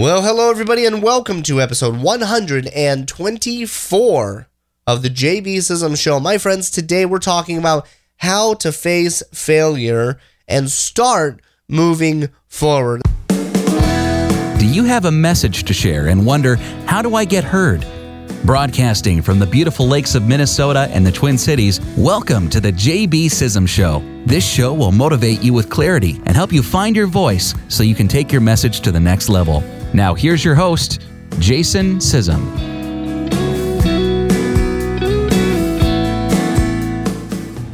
Well, hello everybody and welcome to episode 124 of the JB Sissom Show. My friends, today we're talking about how to face failure and start moving forward. Do you have a message to share and wonder, how do I get heard? Broadcasting from the beautiful lakes of Minnesota and the Twin Cities, welcome to the JB Sissom Show. This show will motivate you with clarity and help you find your voice so you can take your message to the next level. Now here's your host, Jason Sissom.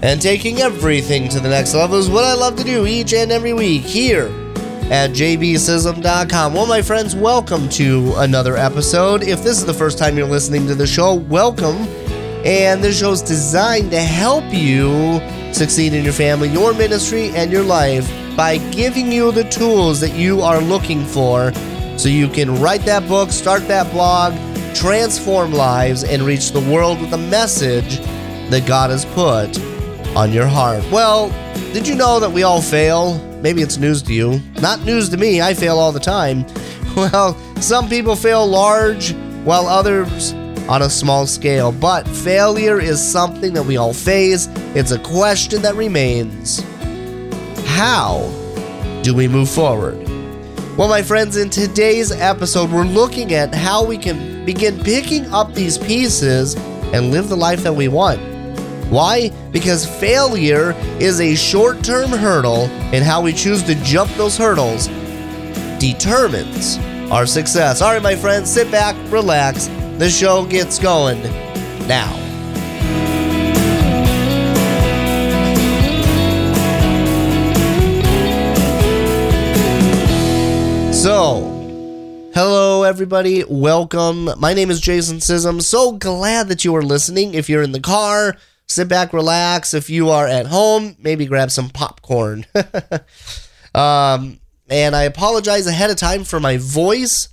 And taking everything to the next level is what I love to do each and every week here at jbsissom.com. Well, my friends, welcome to another episode. If this is the first time you're listening to the show, welcome. And this show is designed to help you succeed in your family, your ministry, and your life by giving you the tools that you are looking for so you can write that book, start that blog, transform lives, and reach the world with the message that God has put on your heart. Well, did you know that we all fail? Maybe it's news to you. Not news to me. I fail all the time. Well, some people fail large, while others on a small scale. But failure is something that we all face. It's a question that remains. How do we move forward? Well, my friends, in today's episode, we're looking at how we can begin picking up these pieces and live the life that we want. Why? Because failure is a short-term hurdle, and how we choose to jump those hurdles determines our success. All right, my friends, sit back, relax. The show gets going now. So, hello, everybody. Welcome. My name is Jason Sissom. So glad that you are listening. If you're in the car, sit back, relax. If you are at home, maybe grab some popcorn. And I apologize ahead of time for my voice.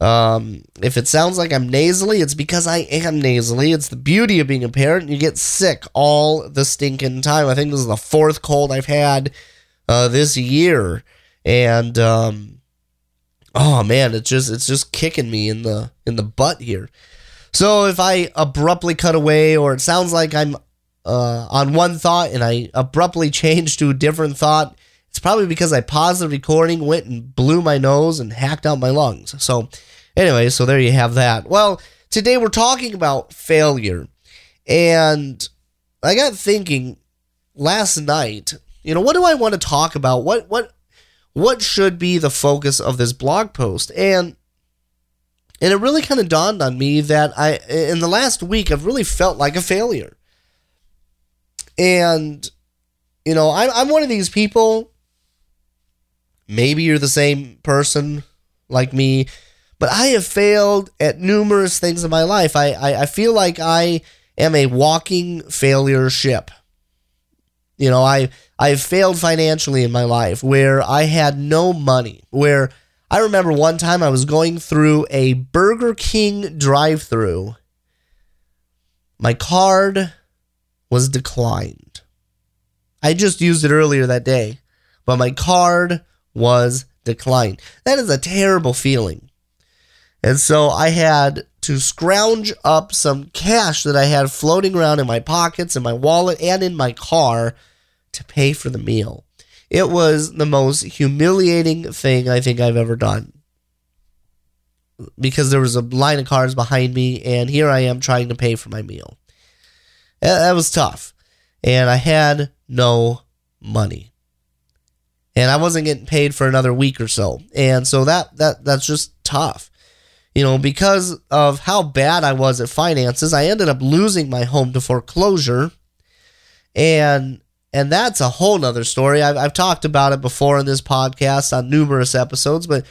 If it sounds like I'm nasally, it's because I am nasally. It's the beauty of being a parent. You get sick all the stinking time. I think this is the fourth cold I've had this year. And oh man, it's just kicking me in the butt here. So if I abruptly cut away, or it sounds like I'm on one thought and I abruptly change to a different thought, it's probably because I paused the recording, went and blew my nose and hacked out my lungs. So anyway, so there you have that. Well, today we're talking about failure. And I got thinking last night, what do I want to talk about? What should be the focus of this blog post? And it really kind of dawned on me that in the last week, I've really felt like a failure. And, I'm one of these people, maybe you're the same person like me, but I have failed at numerous things in my life. I feel like I am a walking failure ship. I've failed financially in my life where I had no money, where I remember one time I was going through a Burger King drive-thru. My card was declined. I just used it earlier that day, but my card was declined. That is a terrible feeling. And so I had to scrounge up some cash that I had floating around in my pockets, in my wallet, and in my car to pay for the meal. It was the most humiliating thing I think I've ever done, because there was a line of cars behind me, and here I am trying to pay for my meal. That was tough, and I had no money, and I wasn't getting paid for another week or so, and so that's just tough. Because of how bad I was at finances, I ended up losing my home to foreclosure, and that's a whole nother story. I've talked about it before in this podcast on numerous episodes, but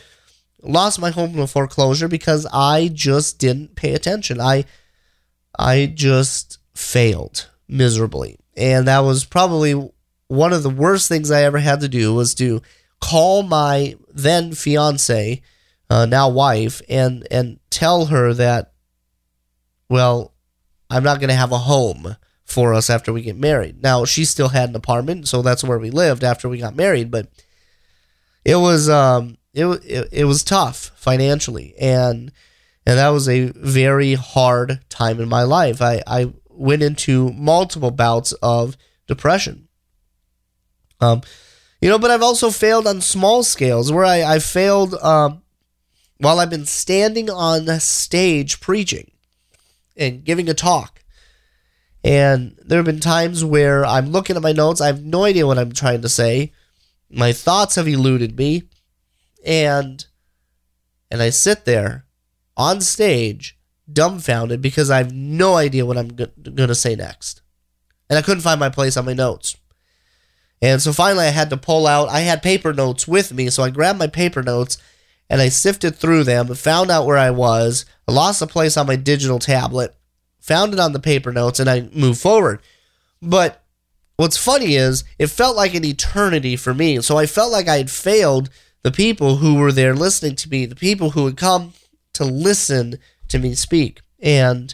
lost my home to foreclosure because I just didn't pay attention. I just failed miserably. And that was probably one of the worst things I ever had to do, was to call my then fiance, now wife, and tell her that, well, I'm not going to have a home for us after we get married. Now, she still had an apartment, so that's where we lived after we got married, but it was it was tough financially, and that was a very hard time in my life. I went into multiple bouts of depression. But I've also failed on small scales where I failed while I've been standing on a stage preaching and giving a talk. And there have been times where I'm looking at my notes. I have no idea what I'm trying to say. My thoughts have eluded me. And I sit there on stage dumbfounded because I have no idea what I'm going to say next. And I couldn't find my place on my notes. And so finally I had to pull out. I had paper notes with me, so I grabbed my paper notes and I sifted through them and found out where I was. I lost a place on my digital tablet, found it on the paper notes, and I moved forward. But what's funny is it felt like an eternity for me. So I felt like I had failed the people who were there listening to me, the people who had come to listen to me speak. And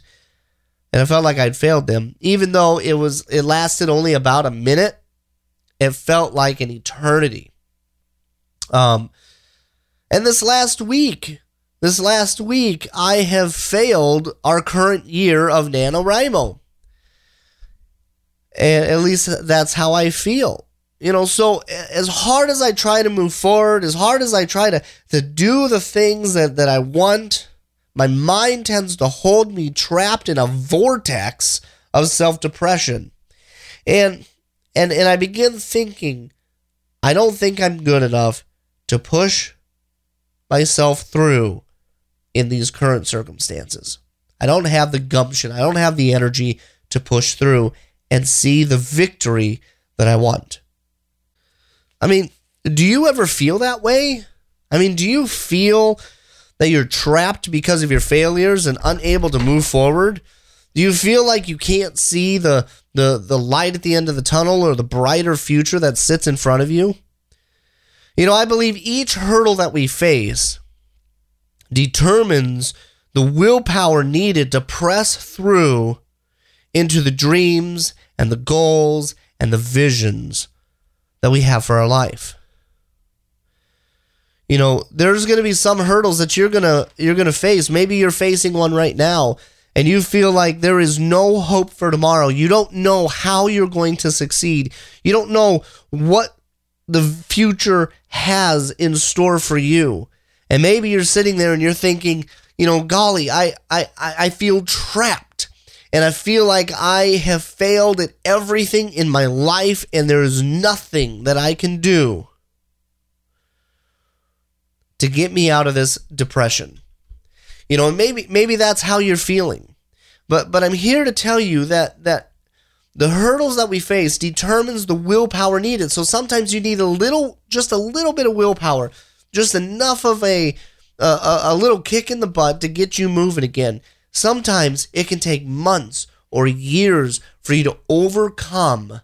I felt like I'd failed them. Even though it lasted only about a minute, it felt like an eternity. And this last week, I have failed our current year of NaNoWriMo. And at least that's how I feel. So as hard as I try to move forward, as hard as I try to do the things that I want, my mind tends to hold me trapped in a vortex of self-depression. And I begin thinking, I don't think I'm good enough to push myself through in these current circumstances. I don't have the gumption. I don't have the energy to push through and see the victory that I want. I mean, do you ever feel that way? I mean, do you feel that you're trapped because of your failures and unable to move forward? Do you feel like you can't see the light at the end of the tunnel or the brighter future that sits in front of you? I believe each hurdle that we face determines the willpower needed to press through into the dreams and the goals and the visions that we have for our life. There's going to be some hurdles that you're going to face. Maybe you're facing one right now, and you feel like there is no hope for tomorrow. You don't know how you're going to succeed. You don't know what the future has in store for you. And maybe you're sitting there and you're thinking, golly, I feel trapped. And I feel like I have failed at everything in my life, and there is nothing that I can do to get me out of this depression. Maybe that's how you're feeling. But I'm here to tell you that the hurdles that we face determines the willpower needed. So sometimes you need just a little bit of willpower, just enough of a little kick in the butt to get you moving again. Sometimes it can take months or years for you to overcome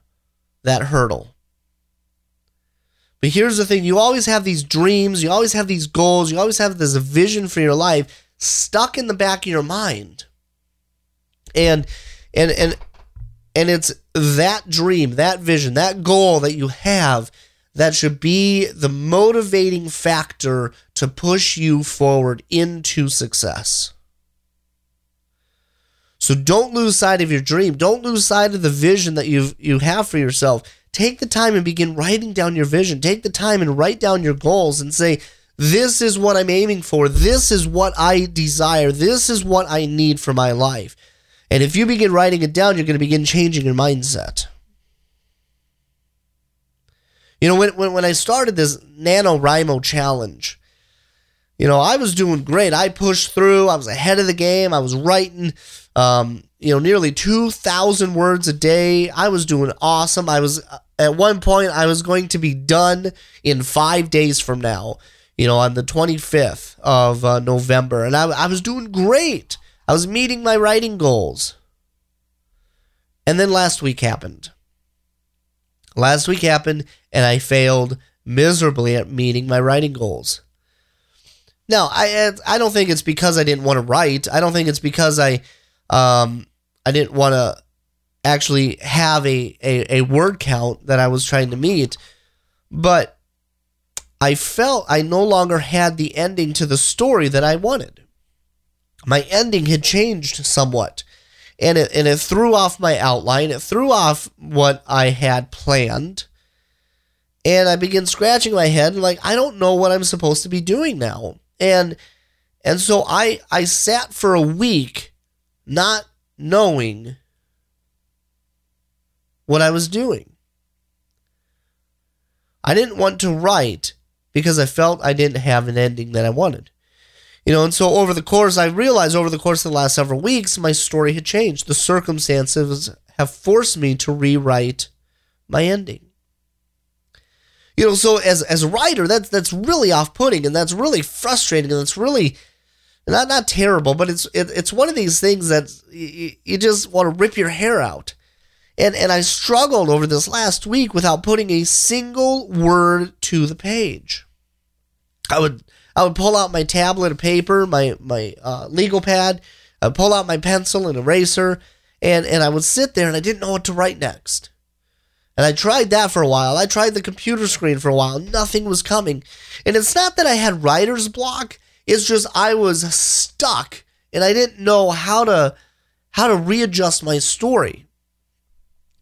that hurdle. But here's the thing, you always have these dreams, you always have these goals, you always have this vision for your life stuck in the back of your mind. And it's that dream, that vision, that goal that you have that should be the motivating factor to push you forward into success. So don't lose sight of your dream. Don't lose sight of the vision that you have for yourself. Take the time and begin writing down your vision. Take the time and write down your goals and say, this is what I'm aiming for. This is what I desire. This is what I need for my life. And if you begin writing it down, you're going to begin changing your mindset. When I started this NaNoWriMo challenge, I was doing great. I pushed through. I was ahead of the game. I was writing, nearly 2,000 words a day. I was doing awesome. At one point, I was going to be done in 5 days from now, on the 25th of November. And I was doing great. I was meeting my writing goals. And then last week happened. And I failed miserably at meeting my writing goals. Now, I don't think it's because I didn't want to write. I don't think it's because I didn't want to actually have a word count that I was trying to meet. But I felt I no longer had the ending to the story that I wanted. My ending had changed somewhat, and it threw off my outline. It threw off what I had planned, and I began scratching my head, like, I don't know what I'm supposed to be doing now. And so I sat for a week not knowing what I was doing. I didn't want to write because I felt I didn't have an ending that I wanted. And so I realized over the course of the last several weeks, my story had changed. The circumstances have forced me to rewrite my ending. So as a writer, that's really off-putting, and that's really frustrating, and it's really not terrible, but it's one of these things that you just want to rip your hair out. And I struggled over this last week without putting a single word to the page. I would pull out my tablet of paper, my legal pad. I'd pull out my pencil and eraser, and I would sit there, and I didn't know what to write next. And I tried that for a while. I tried the computer screen for a while. Nothing was coming. And it's not that I had writer's block. It's just I was stuck, and I didn't know how to readjust my story.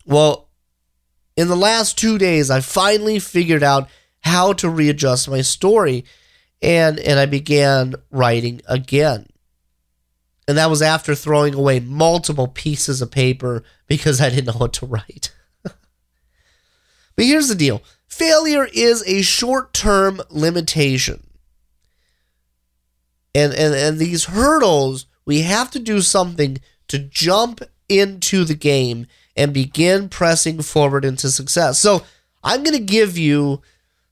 Well, in the last 2 days, I finally figured out how to readjust my story, and I began writing again. And that was after throwing away multiple pieces of paper because I didn't know what to write. But here's the deal. Failure is a short-term limitation. And these hurdles, we have to do something to jump into the game and begin pressing forward into success. So I'm going to give you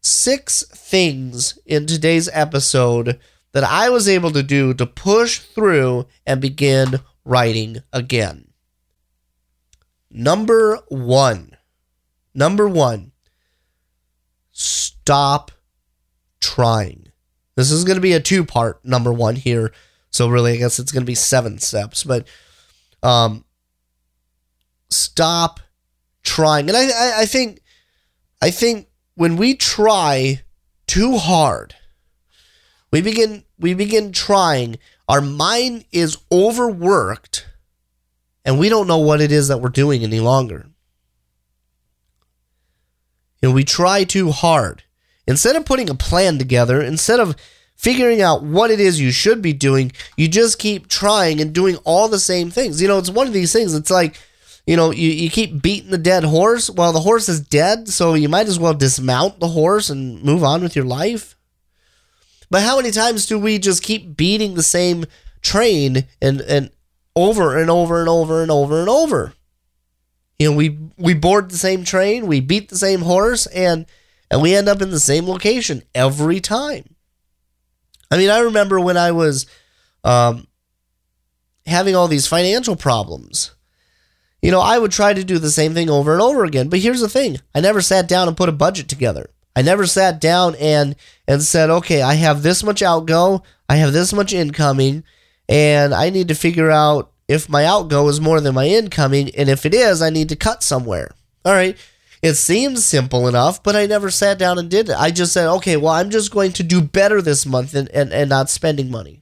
6 things in today's episode that I was able to do to push through and begin writing again. Number one, stop trying. This is going to be a 2-part number one here. So really, I guess it's going to be 7 steps, but, stop trying. And I think when we try too hard, we begin trying, our mind is overworked, and we don't know what it is that we're doing any longer. We try too hard. Instead of putting a plan together, instead of figuring out what it is you should be doing, you just keep trying and doing all the same things. It's one of these things. It's like, you keep beating the dead horse. Well, the horse is dead, so you might as well dismount the horse and move on with your life. But how many times do we just keep beating the same train and over and over and over and over and over? We board the same train, we beat the same horse, and we end up in the same location every time. I remember when I was having all these financial problems. I would try to do the same thing over and over again. But here's the thing. I never sat down and put a budget together. I never sat down and said, okay, I have this much outgo, I have this much incoming, and I need to figure out if my outgo is more than my incoming, and if it is, I need to cut somewhere. All right. It seems simple enough, but I never sat down and did it. I just said, okay, well, I'm just going to do better this month and not spending money.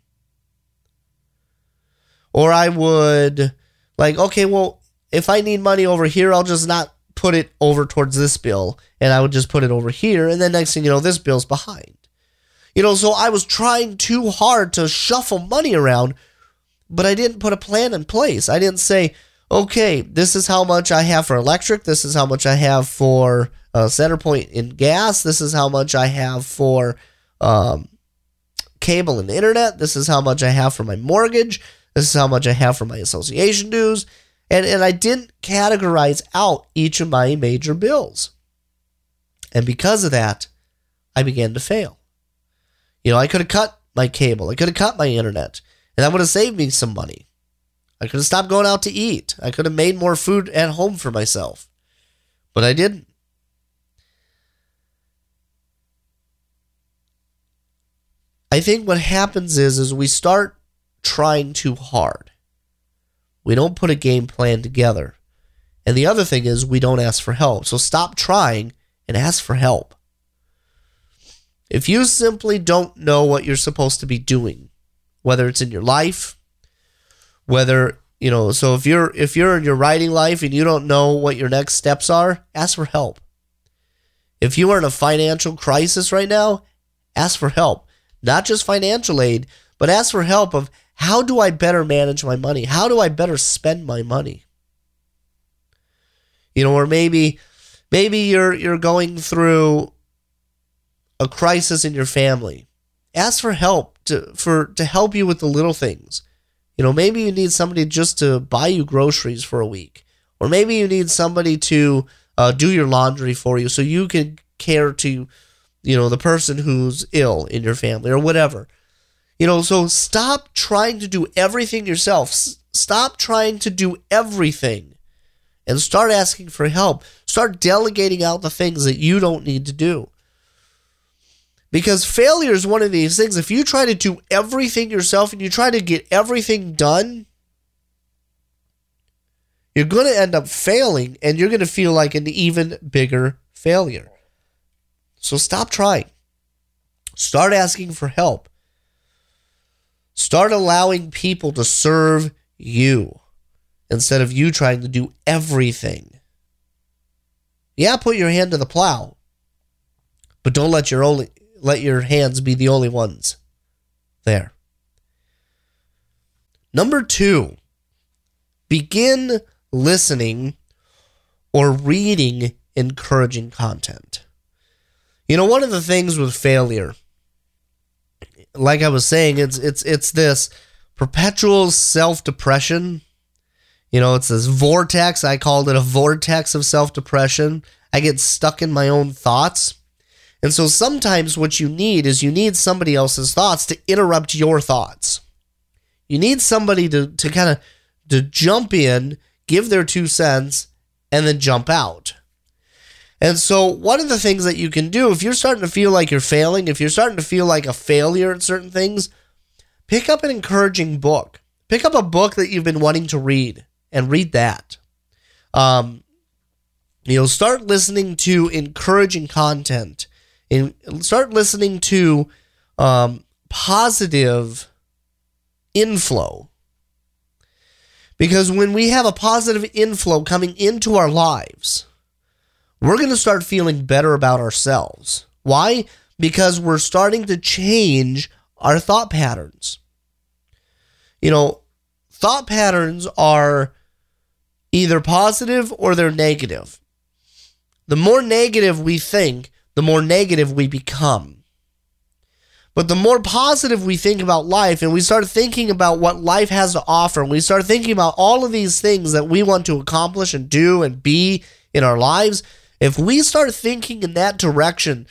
Or I would, okay, well, if I need money over here, I'll just not put it over towards this bill, and I would just put it over here, and then next thing you know, this bill's behind. So I was trying too hard to shuffle money around, but I didn't put a plan in place. I didn't say, okay, this is how much I have for electric, this is how much I have for Centerpoint and gas, this is how much I have for cable and internet, this is how much I have for my mortgage, this is how much I have for my association dues, And I didn't categorize out each of my major bills. And because of that, I began to fail. I could have cut my cable. I could have cut my internet. And that would have saved me some money. I could have stopped going out to eat. I could have made more food at home for myself. But I didn't. I think what happens is we start trying too hard. We don't put a game plan together. And the other thing is we don't ask for help. So stop trying and ask for help. If you simply don't know what you're supposed to be doing, whether it's in your life, whether, you know, so if you're in your writing life and you don't know what your next steps are, ask for help. If you are in a financial crisis right now, ask for help. Not just financial aid, but ask for help of how do I better manage my money? How do I better spend my money? You know, or maybe you're going through a crisis in your family. Ask for help to help you with the little things. You know, maybe you need somebody just to buy you groceries for a week, or maybe you need somebody to do your laundry for you so you can care to, you know, the person who's ill in your family or whatever. You know, so stop trying to do everything yourself. Stop trying to do everything and start asking for help. Start delegating out the things that you don't need to do. Because failure is one of these things. If you try to do everything yourself and you try to get everything done, you're going to end up failing and you're going to feel like an even bigger failure. So stop trying. Start asking for help. Start allowing people to serve you instead of you trying to do everything. Yeah, put your hand to the plow, but don't let your hands be the only ones there. Number 2, begin listening or reading encouraging content. You know, one of the things with failure, like I was saying, it's this perpetual self-depression. You know, it's this vortex. I called it a vortex of self-depression. I get stuck in my own thoughts. And so sometimes what you need is you need somebody else's thoughts to interrupt your thoughts. You need somebody to kind of to jump in, give their 2 cents, and then jump out. And so one of the things that you can do, if you're starting to feel like you're failing, if you're starting to feel like a failure at certain things, pick up an encouraging book. Pick up a book that you've been wanting to read and read that. You know, start listening to encouraging content and start listening to positive inflow. Because when we have a positive inflow coming into our lives, we're going to start feeling better about ourselves. Why? Because we're starting to change our thought patterns. You know, thought patterns are either positive or they're negative. The more negative we think, the more negative we become. But the more positive we think about life and we start thinking about what life has to offer, and we start thinking about all of these things that we want to accomplish and do and be in our lives, if we start thinking in that direction,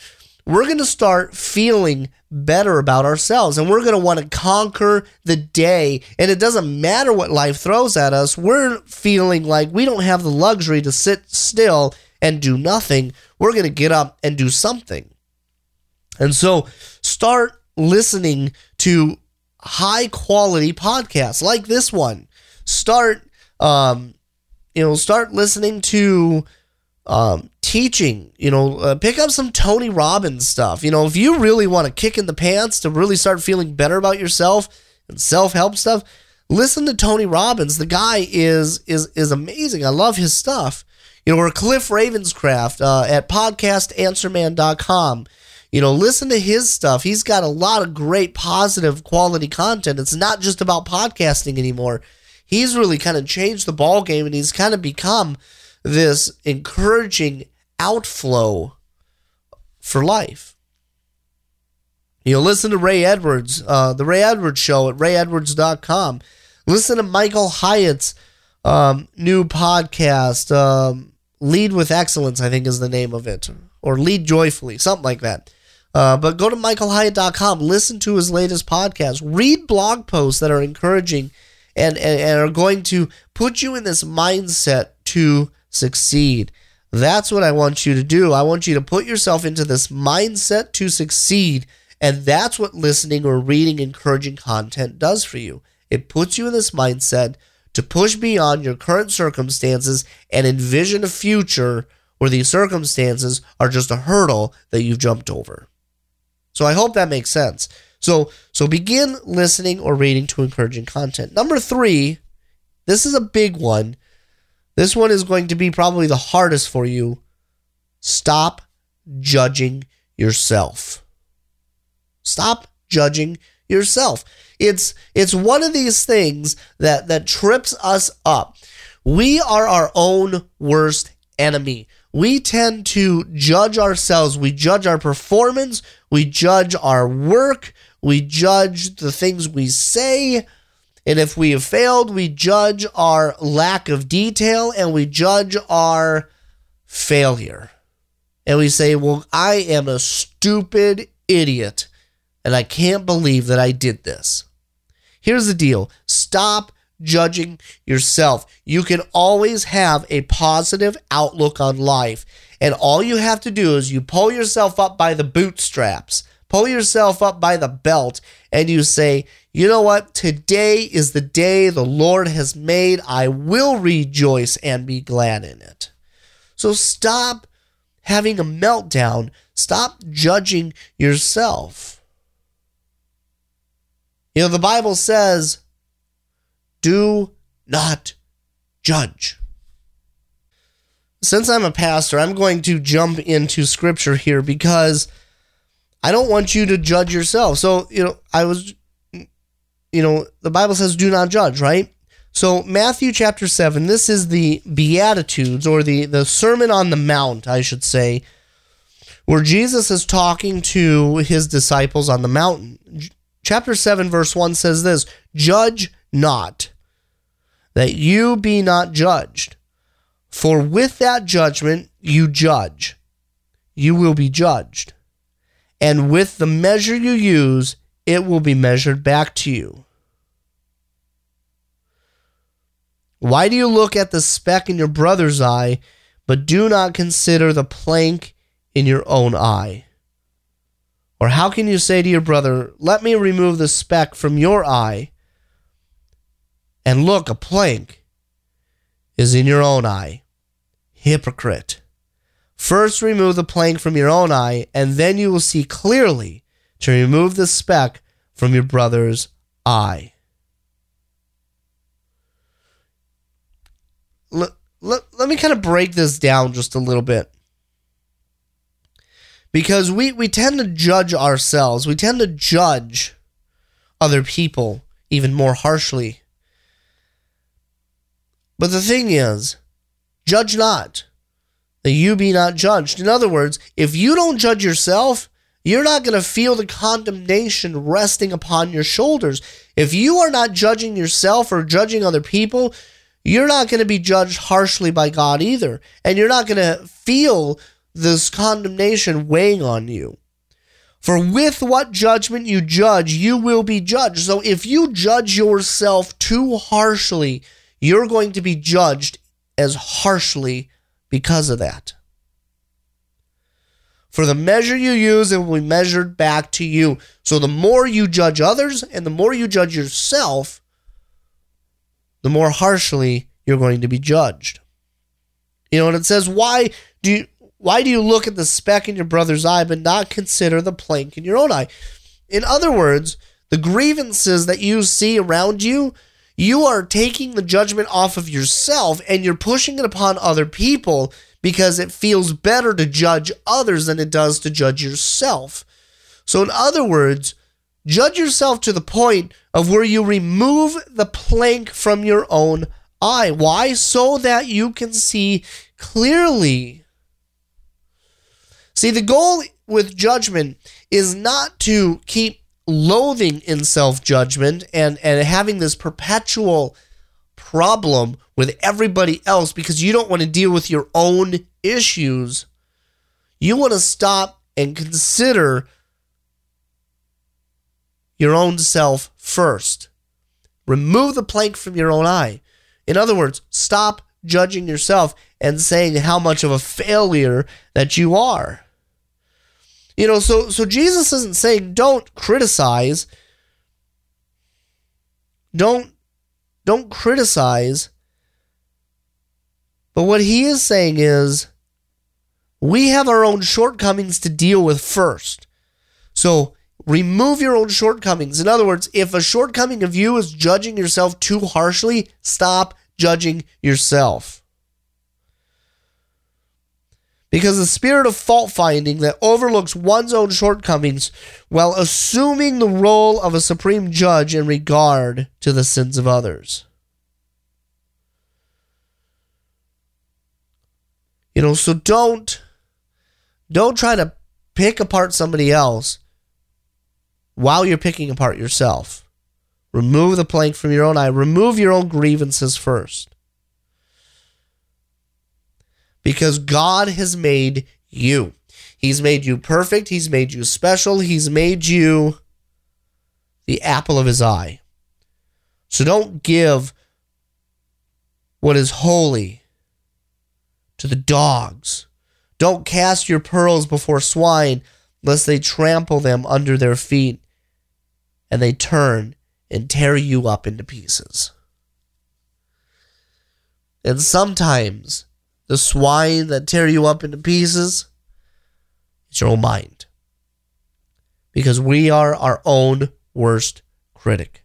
we're going to start feeling better about ourselves, and we're going to want to conquer the day. And it doesn't matter what life throws at us. We're feeling like we don't have the luxury to sit still and do nothing. We're going to get up and do something. And so start listening to high quality podcasts like this one. Start listening to teaching, pick up some Tony Robbins stuff. You know, if you really want to kick in the pants to really start feeling better about yourself and self-help stuff, listen to Tony Robbins. The guy is amazing. I love his stuff. You know, or Cliff Ravenscraft at podcastanswerman.com. You know, listen to his stuff. He's got a lot of great positive quality content. It's not just about podcasting anymore. He's really kind of changed the ball game, and he's kind of become this encouraging outflow for life. You know, listen to Ray Edwards, the Ray Edwards Show at rayedwards.com. Listen to Michael Hyatt's new podcast, Lead with Excellence, I think is the name of it, or Lead Joyfully, something like that. But go to michaelhyatt.com, listen to his latest podcast, read blog posts that are encouraging and are going to put you in this mindset to succeed. That's what I want you to do. I want you to put yourself into this mindset to succeed, and that's what listening or reading encouraging content does for you. It puts you in this mindset to push beyond your current circumstances and envision a future where these circumstances are just a hurdle that you've jumped over. So I hope that makes sense. So begin listening or reading to encouraging content. Number three, this is a big one. This one is going to be probably the hardest for you. Stop judging yourself. Stop judging yourself. It's one of these things that trips us up. We are our own worst enemy. We tend to judge ourselves. We judge our performance. We judge our work. We judge the things we say. And if we have failed, we judge our lack of detail and we judge our failure. And we say, well, I am a stupid idiot and I can't believe that I did this. Here's the deal. Stop judging yourself. You can always have a positive outlook on life. And all you have to do is you pull yourself up by the bootstraps, pull yourself up by the belt, and you say, you know what? Today is the day the Lord has made. I will rejoice and be glad in it. So stop having a meltdown. Stop judging yourself. You know, the Bible says, do not judge. Since I'm a pastor, I'm going to jump into scripture here because I don't want you to judge yourself. So, the Bible says do not judge, right? So Matthew chapter 7, this is the Beatitudes, or the Sermon on the Mount, I should say, where Jesus is talking to his disciples on the mountain. Chapter 7, verse 1 says this, judge not, that you be not judged. For with that judgment you judge, you will be judged. And with the measure you use, it will be measured back to you. Why do you look at the speck in your brother's eye, but do not consider the plank in your own eye? Or how can you say to your brother, let me remove the speck from your eye, and look, a plank is in your own eye? Hypocrite. First remove the plank from your own eye, and then you will see clearly to remove the speck from your brother's eye. Let me kind of break this down just a little bit. Because we tend to judge ourselves. We tend to judge other people even more harshly. But the thing is, judge not, that you be not judged. In other words, if you don't judge yourself, you're not going to feel the condemnation resting upon your shoulders. If you are not judging yourself or judging other people, you're not going to be judged harshly by God either. And you're not going to feel this condemnation weighing on you. For with what judgment you judge, you will be judged. So if you judge yourself too harshly, you're going to be judged as harshly because of that. For the measure you use, it will be measured back to you. So the more you judge others and the more you judge yourself, the more harshly you're going to be judged. You know, and it says, why do you look at the speck in your brother's eye but not consider the plank in your own eye? In other words, the grievances that you see around you, you are taking the judgment off of yourself and you're pushing it upon other people, because it feels better to judge others than it does to judge yourself. So in other words, judge yourself to the point of where you remove the plank from your own eye. Why? So that you can see clearly. See, the goal with judgment is not to keep loathing in self-judgment and having this perpetual problem with everybody else because you don't want to deal with your own issues. You want to stop and consider your own self first. Remove the plank from your own eye. In other words, stop judging yourself and saying how much of a failure that you are. You know, so Jesus isn't saying don't criticize. Don't criticize. But what he is saying is we have our own shortcomings to deal with first. So remove your own shortcomings. In other words, if a shortcoming of you is judging yourself too harshly, stop judging yourself. Because the spirit of fault-finding that overlooks one's own shortcomings while assuming the role of a supreme judge in regard to the sins of others. You know, so don't try to pick apart somebody else while you're picking apart yourself. Remove the plank from your own eye. Remove your own grievances first. Because God has made you. He's made you perfect. He's made you special. He's made you the apple of his eye. So don't give what is holy to the dogs. Don't cast your pearls before swine, lest they trample them under their feet and they turn and tear you up into pieces. And sometimes the swine that tear you up into pieces, it's your own mind. Because we are our own worst critic.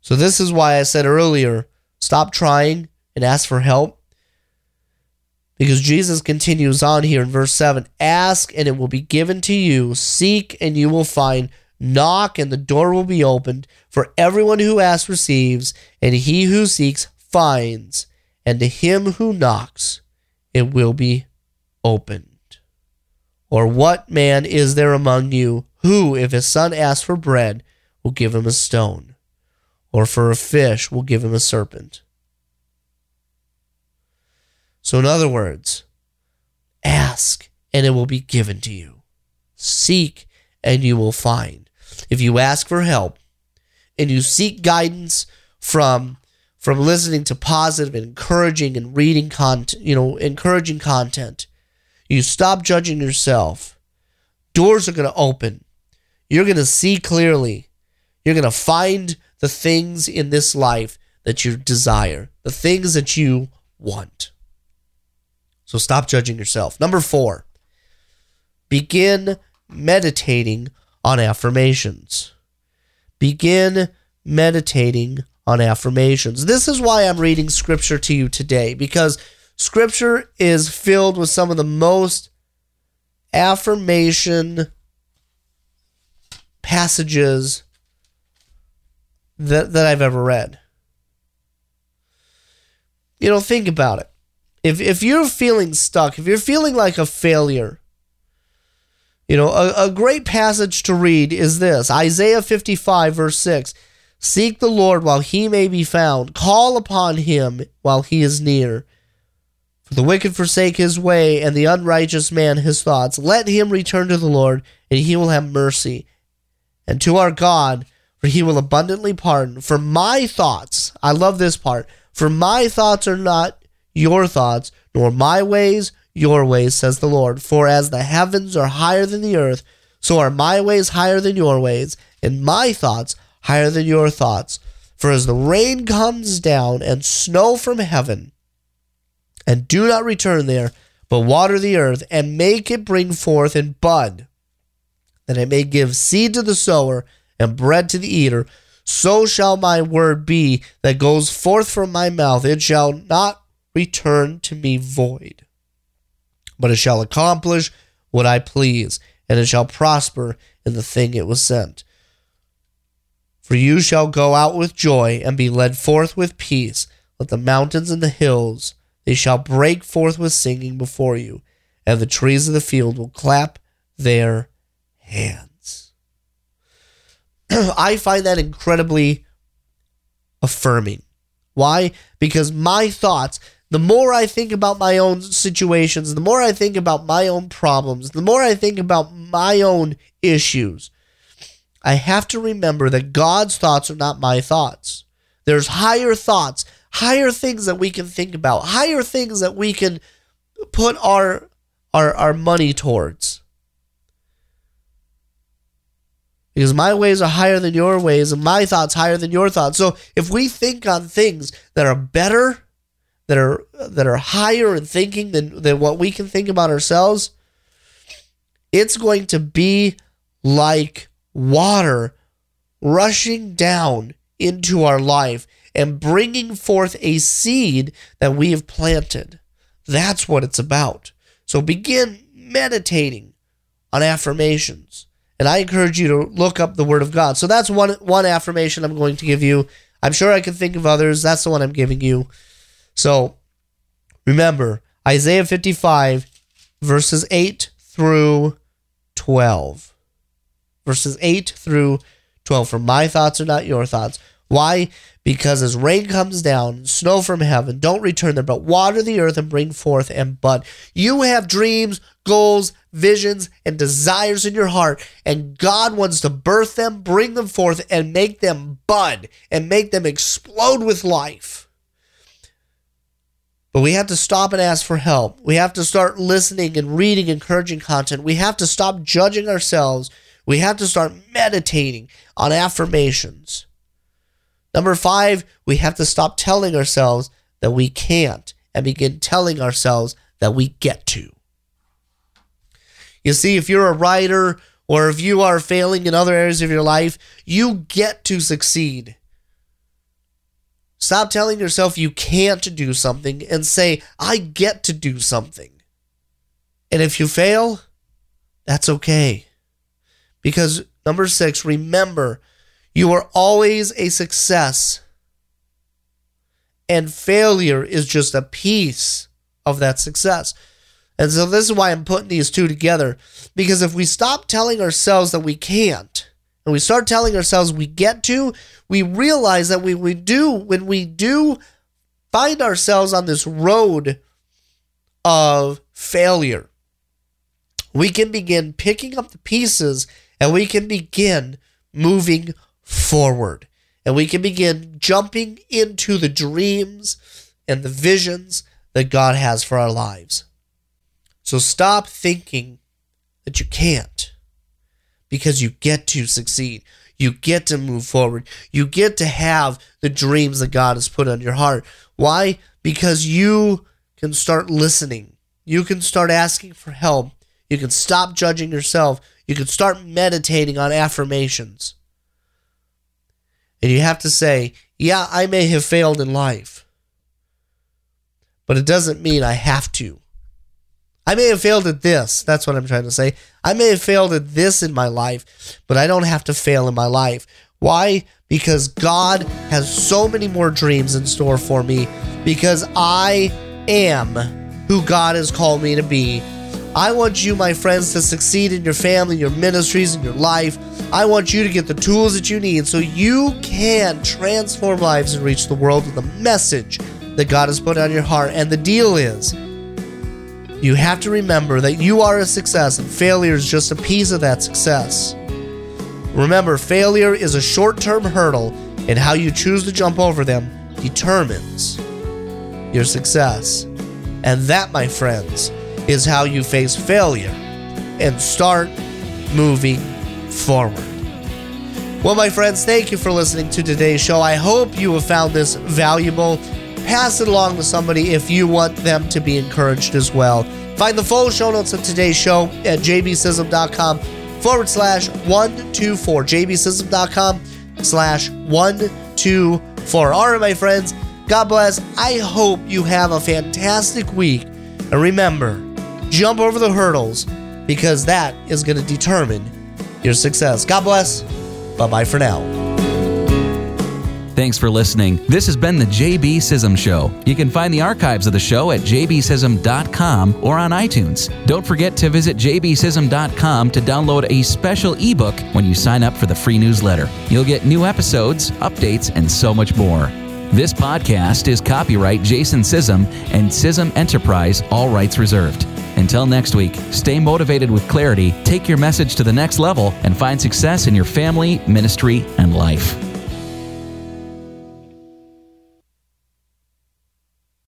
So this is why I said earlier, stop trying and ask for help. Because Jesus continues on here in verse 7, ask and it will be given to you, seek and you will find, knock and the door will be opened, for everyone who asks receives, and he who seeks finds, and to him who knocks, it will be opened. Or what man is there among you who, if his son asks for bread, will give him a stone? Or for a fish, will give him a serpent? So in other words, ask and it will be given to you. Seek and you will find. If you ask for help and you seek guidance from listening to positive and encouraging and reading content, encouraging content. You stop judging yourself. Doors are going to open. You're going to see clearly. You're going to find the things in this life that you desire, the things that you want. So stop judging yourself. Number 4, begin meditating on affirmations. Begin meditating on affirmations. This is why I'm reading scripture to you today, because scripture is filled with some of the most affirmation passages that I've ever read. You know, think about it. If you're feeling stuck, if you're feeling like a failure, you know, a great passage to read is this, Isaiah 55, verse 6. Seek the Lord while he may be found. Call upon him while he is near. For the wicked forsake his way, and the unrighteous man his thoughts. Let him return to the Lord, and he will have mercy. And to our God, for he will abundantly pardon. For my thoughts, I love this part, for my thoughts are not your thoughts, nor my ways your ways, says the Lord. For as the heavens are higher than the earth, so are my ways higher than your ways, and my thoughts higher than your thoughts. For as the rain comes down and snow from heaven, and do not return there, but water the earth, and make it bring forth and bud, that it may give seed to the sower and bread to the eater, so shall my word be that goes forth from my mouth. It shall not return to me void, but it shall accomplish what I please, and it shall prosper in the thing it was sent. For you shall go out with joy and be led forth with peace. Let the mountains and the hills, they shall break forth with singing before you, and the trees of the field will clap their hands. I find that incredibly affirming. Why? Because my thoughts, the more I think about my own situations, the more I think about my own problems, the more I think about my own issues, I have to remember that God's thoughts are not my thoughts. There's higher thoughts, higher things that we can think about, higher things that we can put our money towards. Because my ways are higher than your ways, and my thoughts higher than your thoughts. So if we think on things that are better, that are higher in thinking than what we can think about ourselves, it's going to be like water rushing down into our life and bringing forth a seed that we have planted. That's what it's about. So begin meditating on affirmations. And I encourage you to look up the Word of God. So that's one affirmation I'm going to give you. I'm sure I can think of others. That's the one I'm giving you. So remember, Isaiah 55, verses 8 through 12. Verses 8 through 12. For my thoughts are not your thoughts. Why? Because as rain comes down, snow from heaven, don't return them, but water the earth and bring forth and bud. You have dreams, goals, visions, and desires in your heart, and God wants to birth them, bring them forth, and make them bud, and make them explode with life. But we have to stop and ask for help. We have to start listening and reading encouraging content. We have to stop judging ourselves. We have to start meditating on affirmations. Number 5, we have to stop telling ourselves that we can't and begin telling ourselves that we get to. You see, if you're a writer or if you are failing in other areas of your life, you get to succeed. Stop telling yourself you can't do something and say, I get to do something. And if you fail, that's okay. Because number 6, remember, you are always a success, and failure is just a piece of that success. And so this is why I'm putting these two together, because if we stop telling ourselves that we can't, and we start telling ourselves we get to, we realize that when we do find ourselves on this road of failure, we can begin picking up the pieces, and we can begin moving forward, and we can begin jumping into the dreams and the visions that God has for our lives. So stop thinking that you can't, because you get to succeed. You get to move forward. You get to have the dreams that God has put on your heart. Why? Because you can start listening. You can start asking for help. You can stop judging yourself. You can start meditating on affirmations. And you have to say, yeah, I may have failed in life, but it doesn't mean I have to. I may have failed at this. That's what I'm trying to say. I may have failed at this in my life, but I don't have to fail in my life. Why? Because God has so many more dreams in store for me, because I am who God has called me to be. I want you, my friends, to succeed in your family, your ministries, and your life. I want you to get the tools that you need so you can transform lives and reach the world with the message that God has put on your heart. And the deal is, you have to remember that you are a success, and failure is just a piece of that success. Remember, failure is a short-term hurdle, and how you choose to jump over them determines your success. And that, my friends, is how you face failure and start moving forward. Well, my friends, thank you for listening to today's show. I hope you have found this valuable. Pass it along to somebody if you want them to be encouraged as well. Find the full show notes of today's show at jbsissom.com/124. jbsissom.com/124. All right, my friends, God bless. I hope you have a fantastic week. And remember, jump over the hurdles, because that is going to determine your success. God bless. Bye-bye for now. Thanks for listening. This has been the JB Sissom Show. You can find the archives of the show at jbsissom.com or on iTunes. Don't forget to visit jbsissom.com to download a special ebook when you sign up for the free newsletter. You'll get new episodes, updates, and so much more. This podcast is copyright Jason Sissom and Sissom Enterprise, all rights reserved. Until next week, stay motivated with clarity, take your message to the next level, and find success in your family, ministry, and life.